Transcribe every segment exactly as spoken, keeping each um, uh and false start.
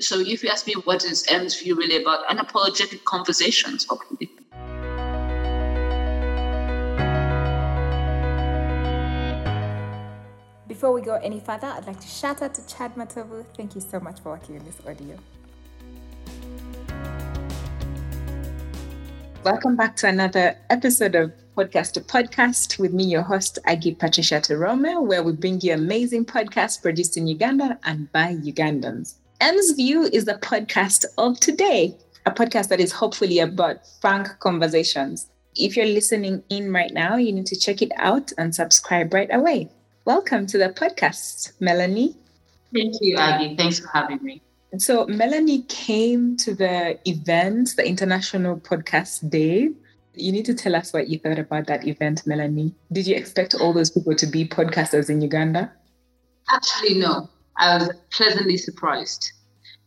So if you ask me what is Em's View really about, unapologetic conversations, hopefully. Before we go any further, I'd like to shout out to Chad Matovu. Thank you so much for working on this audio. Welcome back to another episode of Podcast to Podcast with me, your host, Agi Patricia Terome, where we bring you amazing podcasts produced in Uganda and by Ugandans. Em's View is the podcast of today, a podcast that is hopefully about frank conversations. If you're listening in right now, you need to check it out and subscribe right away. Welcome to the podcast, Melanie. Thank you, Agi. Thanks for having me. And so Melanie came to the event, the International Podcast Day. You need to tell us what you thought about that event, Melanie. Did you expect all those people to be podcasters in Uganda? Actually, no. I was pleasantly surprised.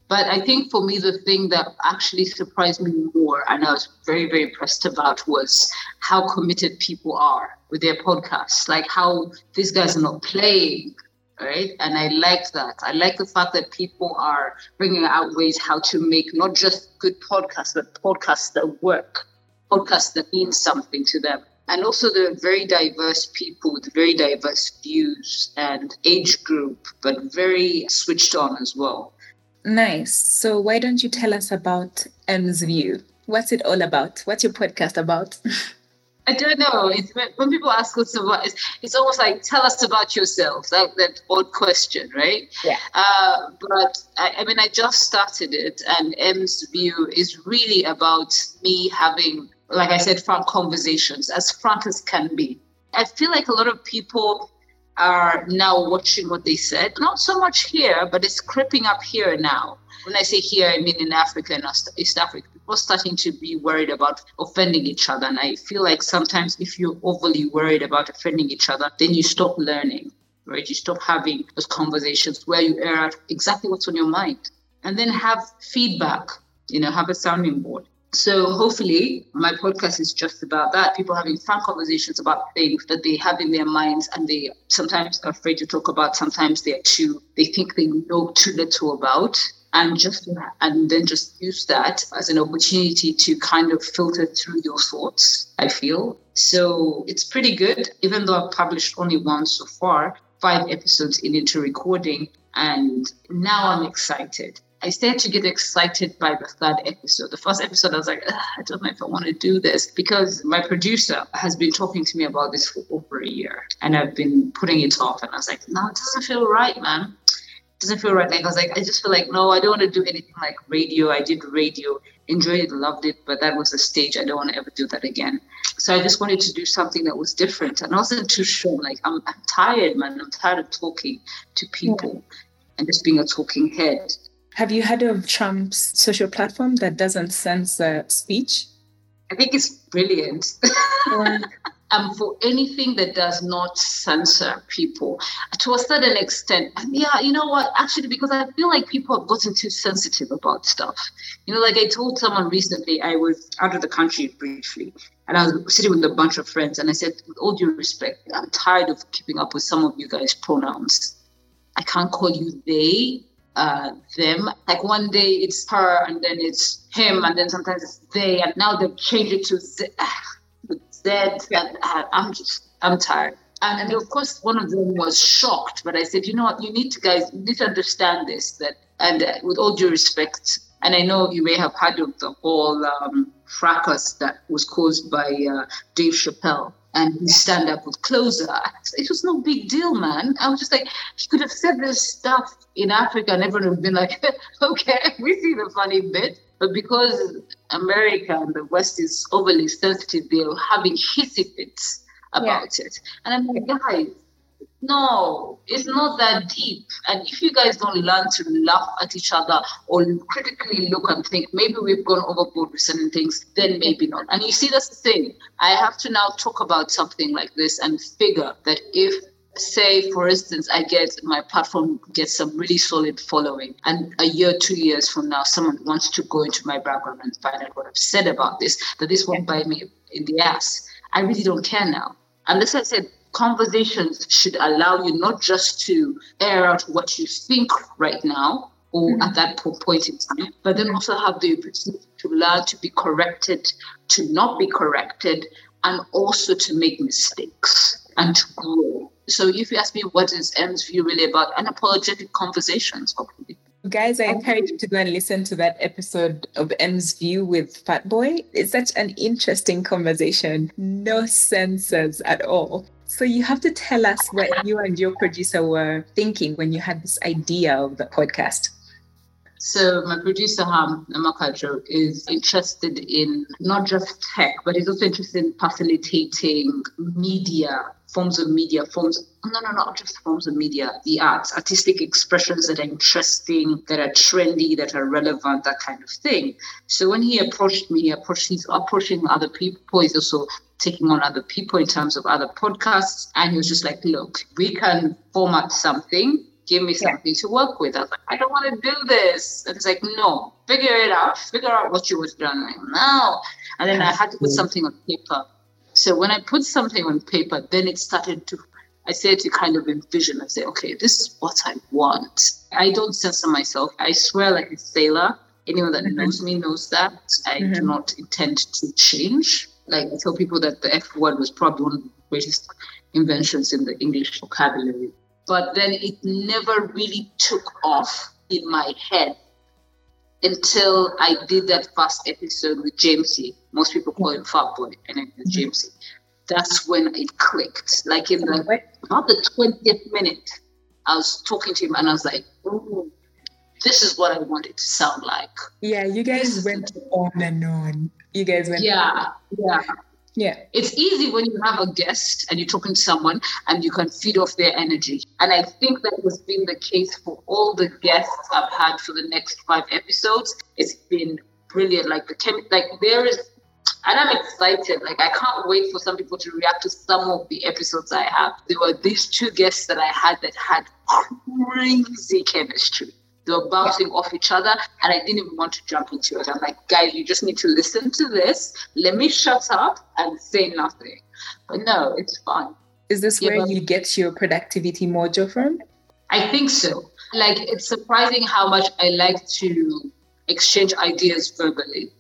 But I think for me, the thing that actually surprised me more, and I was very, very impressed about, was how committed people are with their podcasts, like how these guys are not playing. Right. And I like that. I like the fact that people are bringing out ways how to make not just good podcasts, but podcasts that work, podcasts that mean something to them. And also they're very diverse people with very diverse views and age group, but very switched on as well. Nice. So why don't you tell us about Em's View? What's it all about? What's your podcast about? I don't know. It's, when people ask us about it, it's almost like, tell us about yourself, that, that odd question, right? Yeah. Uh, but, I, I mean, I just started it, and Em's View is really about me having, like I said, frank conversations, as frank as can be. I feel like a lot of people are now watching what they said, not so much here, but it's creeping up here now. When I say here, I mean in Africa and East Africa. People are starting to be worried about offending each other. And I feel like sometimes if you're overly worried about offending each other, then you stop learning, right? You stop having those conversations where you air out exactly what's on your mind. And then have feedback, you know, have a sounding board. So hopefully my podcast is just about that. People having frank conversations about things that they have in their minds and they sometimes are afraid to talk about. Sometimes they're too, they think they know too little about. And just and then just use that as an opportunity to kind of filter through your thoughts, I feel. So it's pretty good, even though I've published only one so far, five episodes in into recording. And now I'm excited. I started to get excited by the third episode. The first episode, I was like, I don't know if I want to do this, because my producer has been talking to me about this for over a year. And I've been putting it off. And I was like, no, it doesn't feel right, man. Doesn't feel right. Like I was like, I just feel like, no, I don't want to do anything like radio. I did radio, enjoyed it, loved it, but that was the stage. I don't want to ever do that again. So I just wanted to do something that was different. And I wasn't too sure. Like, I'm, I'm tired, man. I'm tired of talking to people and just being a talking head. Have you heard of Trump's social platform that doesn't censor speech? I think it's brilliant. Yeah. Um, for anything that does not censor people to a certain extent. And yeah, you know what? Actually, because I feel like people have gotten too sensitive about stuff. You know, like I told someone recently, I was out of the country briefly, and I was sitting with a bunch of friends, and I said, with all due respect, I'm tired of keeping up with some of you guys' pronouns. I can't call you they, uh, them. Like one day it's her, and then it's him, and then sometimes it's they, and now they've changed it to they. Dead, and I'm just, I'm tired. And, and of course, one of them was shocked, but I said, you know what, you need to guys, you need to understand this, that, and uh, with all due respect, and I know you may have heard of the whole um, fracas that was caused by uh, Dave Chappelle and his stand-up with Closer. It was no big deal, man. I was just like, he could have said this stuff in Africa and everyone would have been like, okay, we see the funny bit. But because America and the West is overly sensitive, they're having hissy fits about yeah. it. And I'm like, guys, no, it's not that deep. And if you guys don't learn to laugh at each other or critically look and think, maybe we've gone overboard with certain things, then maybe not. And you see, that's the thing. I have to now talk about something like this and figure that if, say, for instance, I get my platform gets some really solid following, and a year, two years from now, someone wants to go into my background and find out what I've said about this, that this won't bite me in the ass. I really don't care now. Unless I said, conversations should allow you not just to air out what you think right now, or mm-hmm. at that point in time, but then also have the opportunity to learn, to be corrected, to not be corrected, and also to make mistakes and to grow. So if you ask me what is Em's View really about, unapologetic conversations, hopefully. Guys, I encourage you to go and listen to that episode of Em's View with Fat Boy. It's such an interesting conversation. No censors at all. So you have to tell us what you and your producer were thinking when you had this idea of the podcast. So my producer, um, Namakajo, is interested in not just tech, but he's also interested in facilitating media, forms of media, forms, no, no, not just forms of media, the arts, artistic expressions that are interesting, that are trendy, that are relevant, that kind of thing. So when he approached me, he approached, he's approaching other people, he's also taking on other people in terms of other podcasts. And he was just like, look, we can format something. Give me something yeah. to work with. I was like, I don't want to do this. And it's like, no, figure it out. Figure out what you would do. I'm like, no. And then I had to put something on paper. So when I put something on paper, then it started to, I started to kind of envision. I say, okay, this is what I want. I don't censor myself. I swear like a sailor. Anyone that mm-hmm. knows me knows that. I mm-hmm. do not intend to change. Like I tell people that the F word was probably one of the greatest inventions in the English vocabulary. But then it never really took off in my head until I did that first episode with Jamesy. Most people call him Fat Boy, and it was mm-hmm. Jamesy. That's when it clicked. Like in the about the twentieth minute, I was talking to him, and I was like, "Ooh, this is what I want it to sound like." Yeah, you guys went on and on. You guys went. Yeah, on. yeah. Yeah, it's easy when you have a guest and you're talking to someone and you can feed off their energy. And I think that has been the case for all the guests I've had for the next five episodes. It's been brilliant. Like the chem- like there is, and I'm excited. Like I can't wait for some people to react to some of the episodes I have. There were these two guests that I had that had crazy chemistry. They were bouncing yeah. off each other, and I didn't even want to jump into it. I'm like, guys, you just need to listen to this. Let me shut up and say nothing. But no, it's fun. Is this yeah, where you get your productivity mojo from? I think so. Like, it's surprising how much I like to exchange ideas verbally.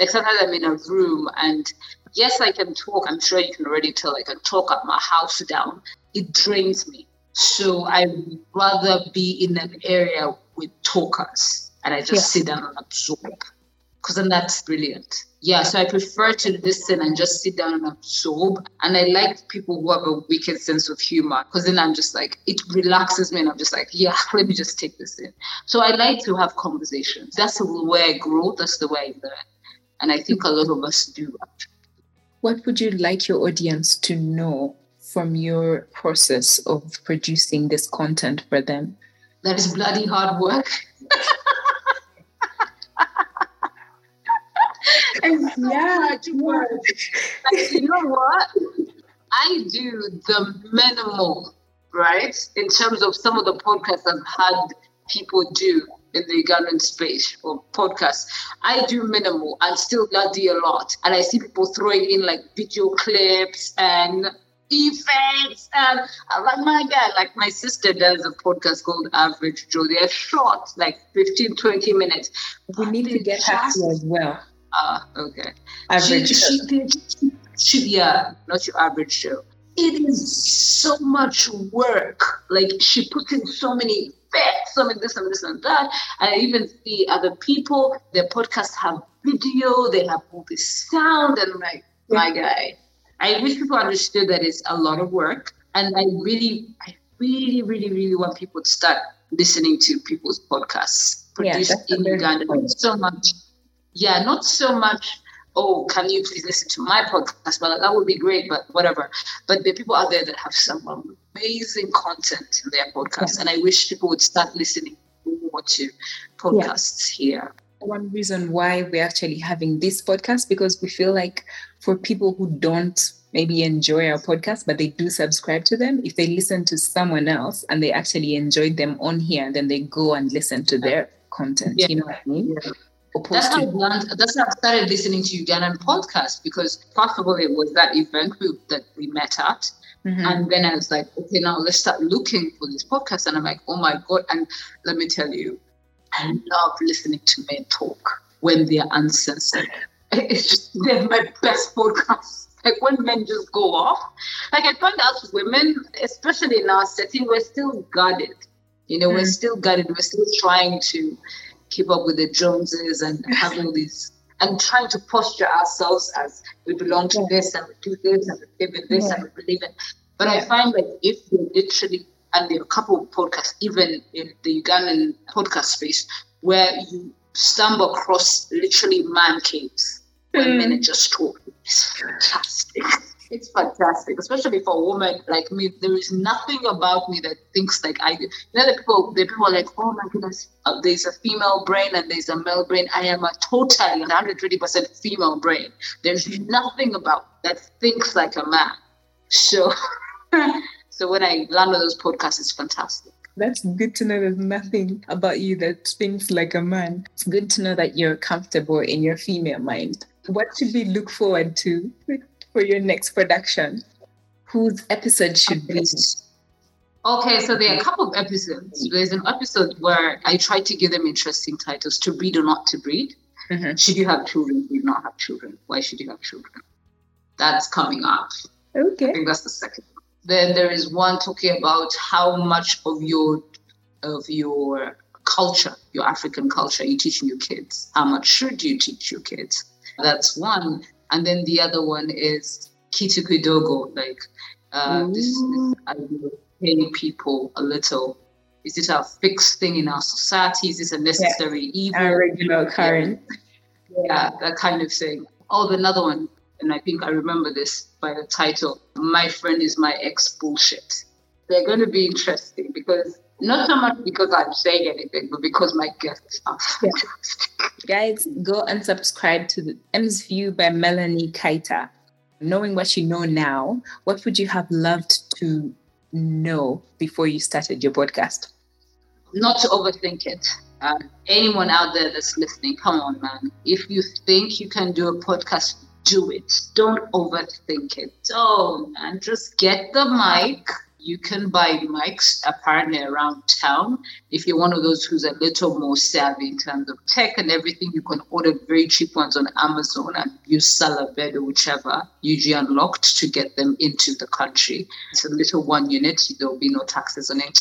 Like, sometimes I'm in a room, and yes, I can talk. I'm sure you can already tell I can talk at my house down. It drains me. So I'd rather be in an area with talkers and I just yes. sit down and absorb, because then that's brilliant. Yeah, so I prefer to listen and just sit down and absorb. And I like people who have a wicked sense of humor, because then I'm just like, it relaxes me and I'm just like, yeah, let me just take this in. So I like to have conversations. That's the way I grow. That's the way I learn. And I think a lot of us do. What would you like your audience to know from your process of producing this content for them? That is bloody hard work. It's so yeah, much work. Like, you know what? I do the minimum, right? In terms of some of the podcasts I've had people do in the Ugandan space or podcasts, I do minimal and still bloody a lot. And I see people throwing in like video clips and effects, and I'm like, my God, like my sister does a podcast called Average Joe. They're short, like fifteen, twenty minutes. We need to get her to as well. Ah, uh, okay. Average she, Joe. She, she, she, yeah, not your average Joe. It is so much work. Like she puts in so many effects, so many this and this and that. And I even see other people, their podcasts have video, they have all this sound, and I'm like, my guy. I wish people understood that it's a lot of work, and I really, I really, really, really want people to start listening to people's podcasts produced yeah, in Uganda. Not so much, yeah, not so much. Oh, can you please listen to my podcast? Well, that would be great, but whatever. But there are people out there that have some amazing content in their podcasts, yeah. and I wish people would start listening more to podcasts yeah. here. One reason why we're actually having this podcast, because we feel like for people who don't maybe enjoy our podcast, but they do subscribe to them, if they listen to someone else and they actually enjoyed them on here, then they go and listen to their content. Yeah. You know what I mean? Yeah. That's how, learned, that's how I started listening to Ugandan podcasts, because first of all, it was that event group that we met at. Mm-hmm. And then I was like, okay, now let's start looking for this podcast. And I'm like, oh my God. And let me tell you, I love listening to men talk when they are uncensored. It's just, they're my best podcasts. Like when men just go off. Like I find out women, especially in our setting, we're still guarded. You know, mm. we're still guarded. We're still trying to keep up with the Joneses and having these and trying to posture ourselves as we belong to yeah. this and we do this and we believe in this yeah. and we believe in. But yeah. I find that if you literally, and there are a couple of podcasts, even in the Ugandan podcast space, where you stumble across literally man caves where mm. men are just talking. It's fantastic. It's fantastic, especially for a woman like me. There is nothing about me that thinks like I do. You know, the people, the people are like, oh my goodness, uh, there's a female brain and there's a male brain. I am a totally one hundred twenty percent female brain. There's nothing about that thinks like a man. So, so when I land on those podcasts, it's fantastic. That's good to know there's nothing about you that thinks like a man. It's good to know that you're comfortable in your female mind. What should we look forward to for your next production? Whose episode should we? Okay, so there are a couple of episodes. There's an episode where I try to give them interesting titles, to breed or not to breed. Mm-hmm. Should you have children? Do you not have children? Why should you have children? That's coming up. Okay. I think that's the second one. Then there is one talking about how much of your of your culture, your African culture, you're teaching your kids. How much should you teach your kids? That's one. And then the other one is kitu kudogo, like uh, this, this idea of paying people a little. Is it a fixed thing in our society? Is this a necessary yeah. evil? Our regular current. Yeah. yeah, that kind of thing. Oh, another one, and I think I remember this by the title, My Friend is My Ex Bullshit. They're going to be interesting because not so much because I'm saying anything, but because my guests are fantastic. Yeah. Guys, go and subscribe to the Em's View by Melanie Keita. Knowing what you know now, what would you have loved to know before you started your podcast? Not to overthink it. Uh, anyone out there that's listening, come on, man. If you think you can do a podcast, do it. Don't overthink it. Don't. And just get the mic. You can buy mics apparently around town. If you're one of those who's a little more savvy in terms of tech and everything, you can order very cheap ones on Amazon and use Salabed or whichever, usually unlocked, to get them into the country. It's a little one unit. There'll be no taxes on it.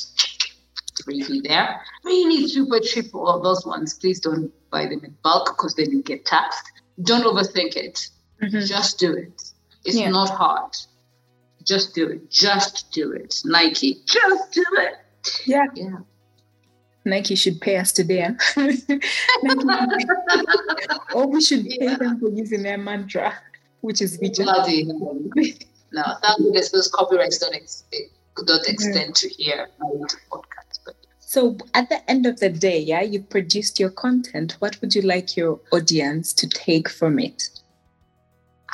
Really there. Really super cheap for all those ones. Please don't buy them in bulk because then you get taxed. Don't overthink it. Mm-hmm. Just do it. It's yeah. not hard. Just do it. Just do it. Nike. Just do it. Yeah. Yeah. Nike should pay us today. Or we should pay yeah. them for using their mantra, which is we just bloody. No, thankfully those copyrights don't ex- don't extend yeah. to here. Podcast, but. So at the end of the day, yeah, you've produced your content. What would you like your audience to take from it?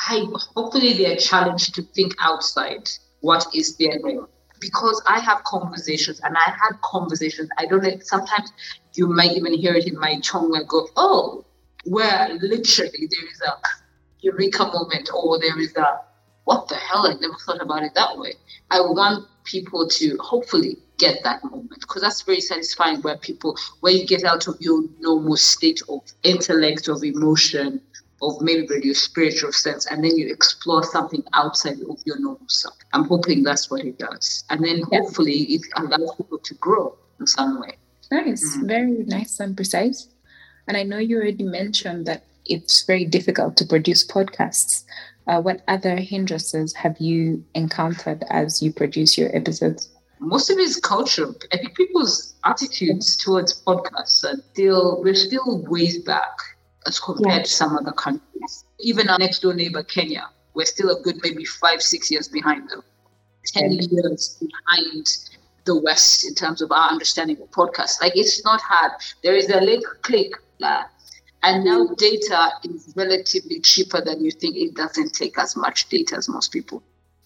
I, hopefully they are challenged to think outside what is their name. Because I have conversations and I had conversations. I don't know, sometimes you might even hear it in my tongue. I go, oh, where literally there is a eureka moment, or there is a, what the hell? I never thought about it that way. I want people to hopefully get that moment, because that's very satisfying, where people, where you get out of your normal state of intellect, of emotion, of maybe your spiritual sense, and then you explore something outside of your normal self. I'm hoping that's what it does. And then yes. hopefully it allows people to grow in some way. Nice, mm. very nice and precise. And I know you already mentioned that it's very difficult to produce podcasts. Uh, what other hindrances have you encountered as you produce your episodes? Most of it is cultural. I think people's attitudes towards podcasts are still, we're still ways back as compared yeah. to some other countries. Even our next door neighbor, Kenya, we're still a good maybe five, six years behind them. Ten yeah. years behind the West in terms of our understanding of podcasts. Like, it's not hard. There is a link, click, blah. And now data is relatively cheaper than you think. It doesn't take as much data as most people.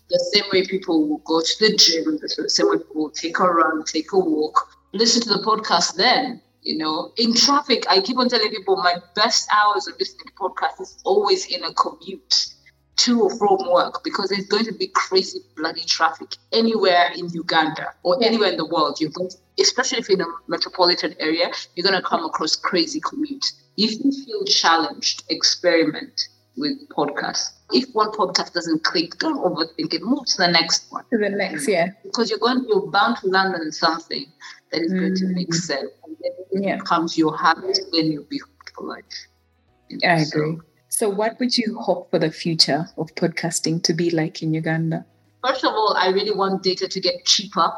The same way people will go to the gym, the same way people will take a run, take a walk, listen to the podcast then. You know, in traffic, I keep on telling people my best hours of listening to podcasts is always in a commute. to or from work, because there's going to be crazy bloody traffic anywhere in Uganda or yeah. anywhere in the world. You're going to, especially if you're in a metropolitan area, you're going to come across crazy commute. If you feel challenged, experiment with podcasts. If one podcast doesn't click, don't overthink it. Move to the next one. To the next, yeah. Because you're going, you're bound to land on something that is mm. going to make sense. And then when yeah. it becomes your habit, then you'll be hooked for life. You know, I agree. So, So what would you hope for the future of podcasting to be like in Uganda? First of all, I really want data to get cheaper.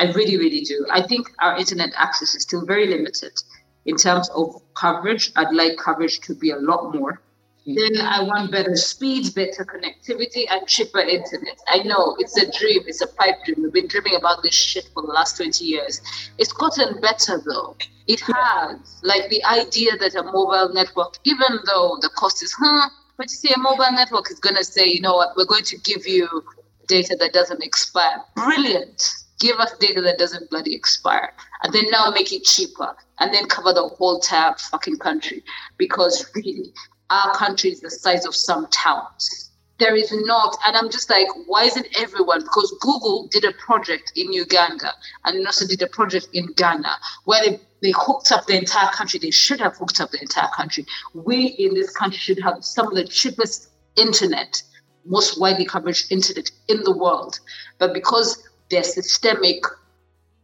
I really, really do. I think our internet access is still very limited in terms of coverage. I'd like coverage to be a lot more. Then I want better speeds, better connectivity, and cheaper internet. I know it's a dream. It's a pipe dream. We've been dreaming about this shit for the last twenty years. It's gotten better, though. It has. Like the idea that a mobile network, even though the cost is, huh, but you see, a mobile network is going to say, you know what, we're going to give you data that doesn't expire. Brilliant. Give us data that doesn't bloody expire. And then now make it cheaper. And then cover the whole entire fucking country. Because really, our country is the size of some towns. There is not, and I'm just like, why isn't everyone? Because Google did a project in Uganda and also did a project in Ghana where they, they hooked up the entire country. They should have hooked up the entire country. We in this country should have some of the cheapest internet, most widely covered internet in the world. But because they're systemic,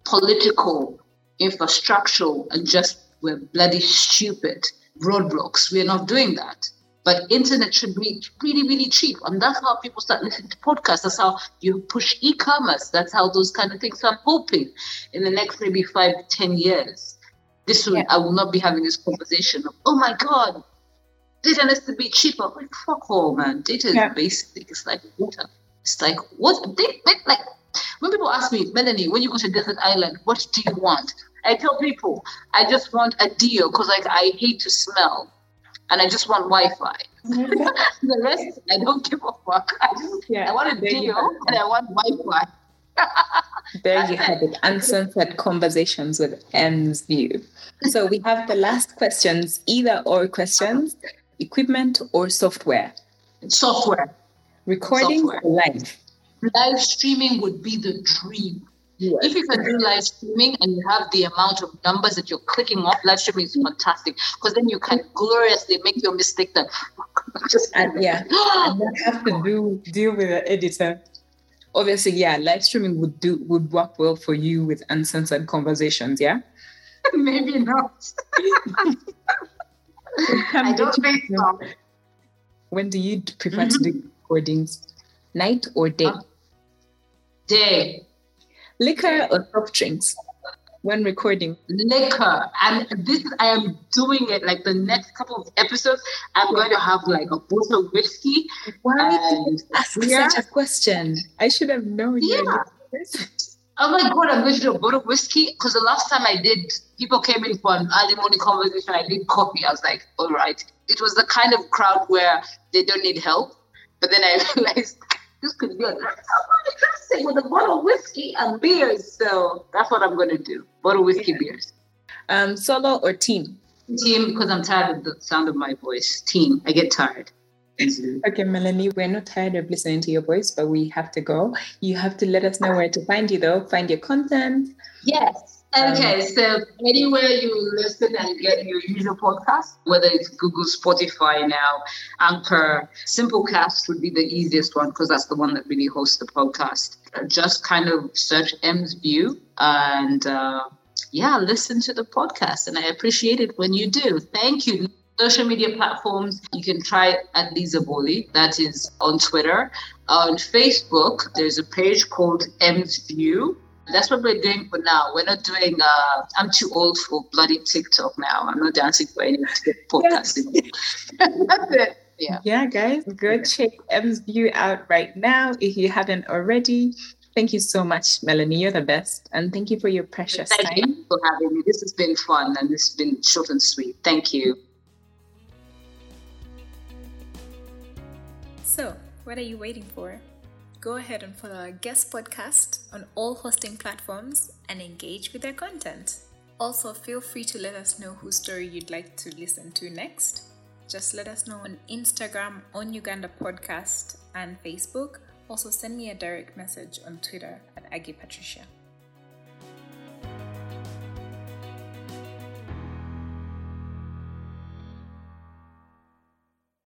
political, infrastructural, and just we're bloody stupid, roadblocks. We are not doing that. But internet should be really, really cheap. And that's how people start listening to podcasts. That's how you push e-commerce. That's how those kind of things. So I'm hoping in the next maybe five, ten years, this will, yeah. I will not be having this conversation of, oh my God, data needs to be cheaper. I'm like, fuck all, man. Data is yeah. basic. It's like water. It's like, what? They, they, like, when people ask me, Melanie, when you go to Desert Island, what do you want? I tell people, I just want a deal because like, I hate to smell and I just want Wi-Fi. The rest, I don't give a fuck. I, just, yeah, I want a deal and I want Wi-Fi. There you have it. Uncensored conversations with Em's View. So we have the last questions, either or questions, equipment or software. Software. Recording software. Live. Live streaming would be the dream. Yes. If you can do live streaming and you have the amount of numbers that you're clicking off, live streaming is fantastic because then you can gloriously make your mistake that just and, yeah, and not have to do deal with the editor. Obviously, yeah, live streaming would do would work well for you with uncensored conversations. Yeah, maybe not. I don't think so. When do you prefer mm-hmm. to do recordings? Night or day? Uh, day. Liquor or soft drinks when recording? Liquor. And this, I am doing it like the next couple of episodes. I'm going to have like a bottle of whiskey. Why did you ask yeah. such a question? I should have known. Yeah. Oh my God, I'm going to do a bottle of whiskey because the last time I did, people came in for an early morning conversation. I did coffee. I was like, all right. It was the kind of crowd where they don't need help. But then I realized this could be a with a bottle of whiskey and beers. So that's what I'm going to do. Bottle of whiskey, yeah. beers. Um, solo or team? Team, because I'm tired of the sound of my voice. Team. I get tired. Okay, Melanie, we're not tired of listening to your voice, but we have to go. You have to let us know where to find you, though. Find your content. Yes. Okay, um, so anywhere you listen and get your usual podcast, whether it's Google, Spotify now, Anchor, Simplecast would be the easiest one because that's the one that really hosts the podcast. Just kind of search Em's View and uh, yeah, listen to the podcast. And I appreciate it when you do. Thank you. Social media platforms, you can try at Lisa Boli. That is on Twitter. On Facebook, there's a page called Em's View. That's what we're doing for now. We're not doing, uh, I'm too old for bloody TikTok now. I'm not dancing for any podcasting. That's it. Yeah. Yeah, guys, go yeah. check Em's View out right now if you haven't already. Thank you so much, Melanie. You're the best. And thank you for your precious thank time. Thank you for having me. This has been fun and this has been short and sweet. Thank you. So, what are you waiting for? Go ahead and follow our guest podcast on all hosting platforms and engage with their content. Also, feel free to let us know whose story you'd like to listen to next. just let us know on Instagram, on Uganda Podcast and Facebook. Also send me a direct message on Twitter at Agi Patricia.